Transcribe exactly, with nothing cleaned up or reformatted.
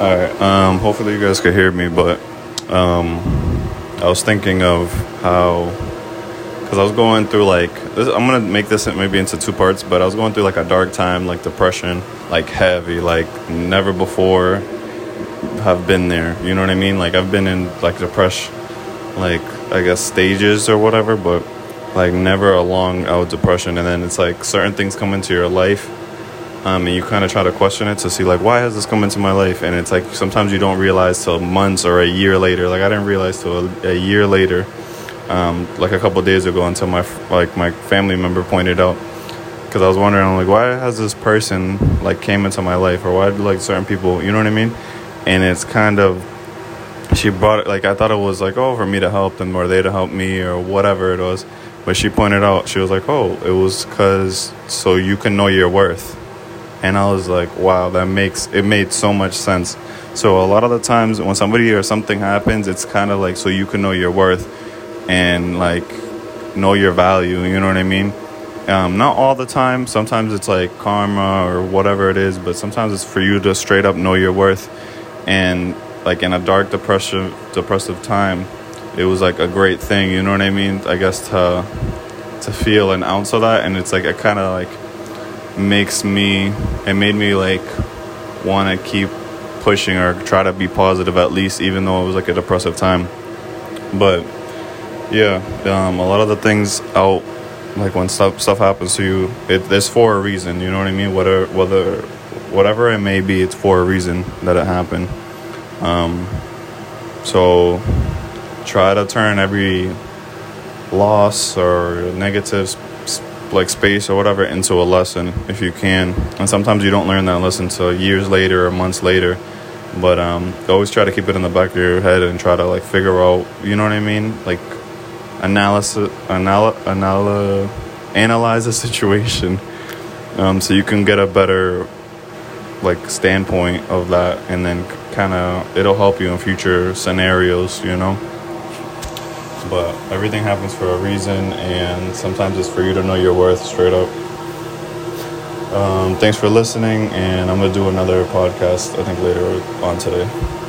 Alright, um, hopefully you guys could hear me, but um, I was thinking of how, because I was going through, like, this, I'm going to make this maybe into two parts, but I was going through, like, a dark time, like, depression, like, heavy, like, never before have been there, you know what I mean? Like, I've been in, like, depression, like, I guess stages or whatever, but, like, never a long out depression, and then it's, like, certain things come into your life. Um, and you kind of try to question it to see, like, why has this come into my life? And it's like sometimes you don't realize till months or a year later. Like, I didn't realize till a, a year later, um, like a couple of days ago, until my like my family member pointed out, because I was wondering, like, why has this person like came into my life, or why do like certain people, you know what I mean? And it's kind of, she brought it, like, I thought it was like, oh, for me to help them or they to help me or whatever it was, but she pointed out, she was like, oh, it was because so you can know your worth. And I was like, wow, that makes, it made so much sense. So a lot of the times when somebody or something happens, it's kind of like so you can know your worth and, like, know your value, you know what I mean? Um, not all the time. Sometimes it's like karma or whatever it is, but sometimes it's for you to straight up know your worth. And, like, in a dark, depressive, depressive time, it was, like, a great thing, you know what I mean? I guess to to feel an ounce of that, and it's, like, it kind of, like, makes me it made me like want to keep pushing or try to be positive at least, even though it was like a depressive time. But yeah, um a lot of the things out, like, when stuff stuff happens to you, it it's for a reason, you know what I mean? Whether whether whatever it may be, it's for a reason that it happened. Um so try to turn every loss or negative like space or whatever into a lesson if you can. And sometimes you don't learn that lesson until years later or months later, but um always try to keep it in the back of your head and try to, like, figure out, you know what I mean, like, analysis anal- anal- analyze the situation, um so you can get a better, like, standpoint of that, and then kind of it'll help you in future scenarios, you know? But everything happens for a reason, and sometimes it's for you to know your worth, straight up. Um, thanks for listening, and I'm going to do another podcast, I think, later on today.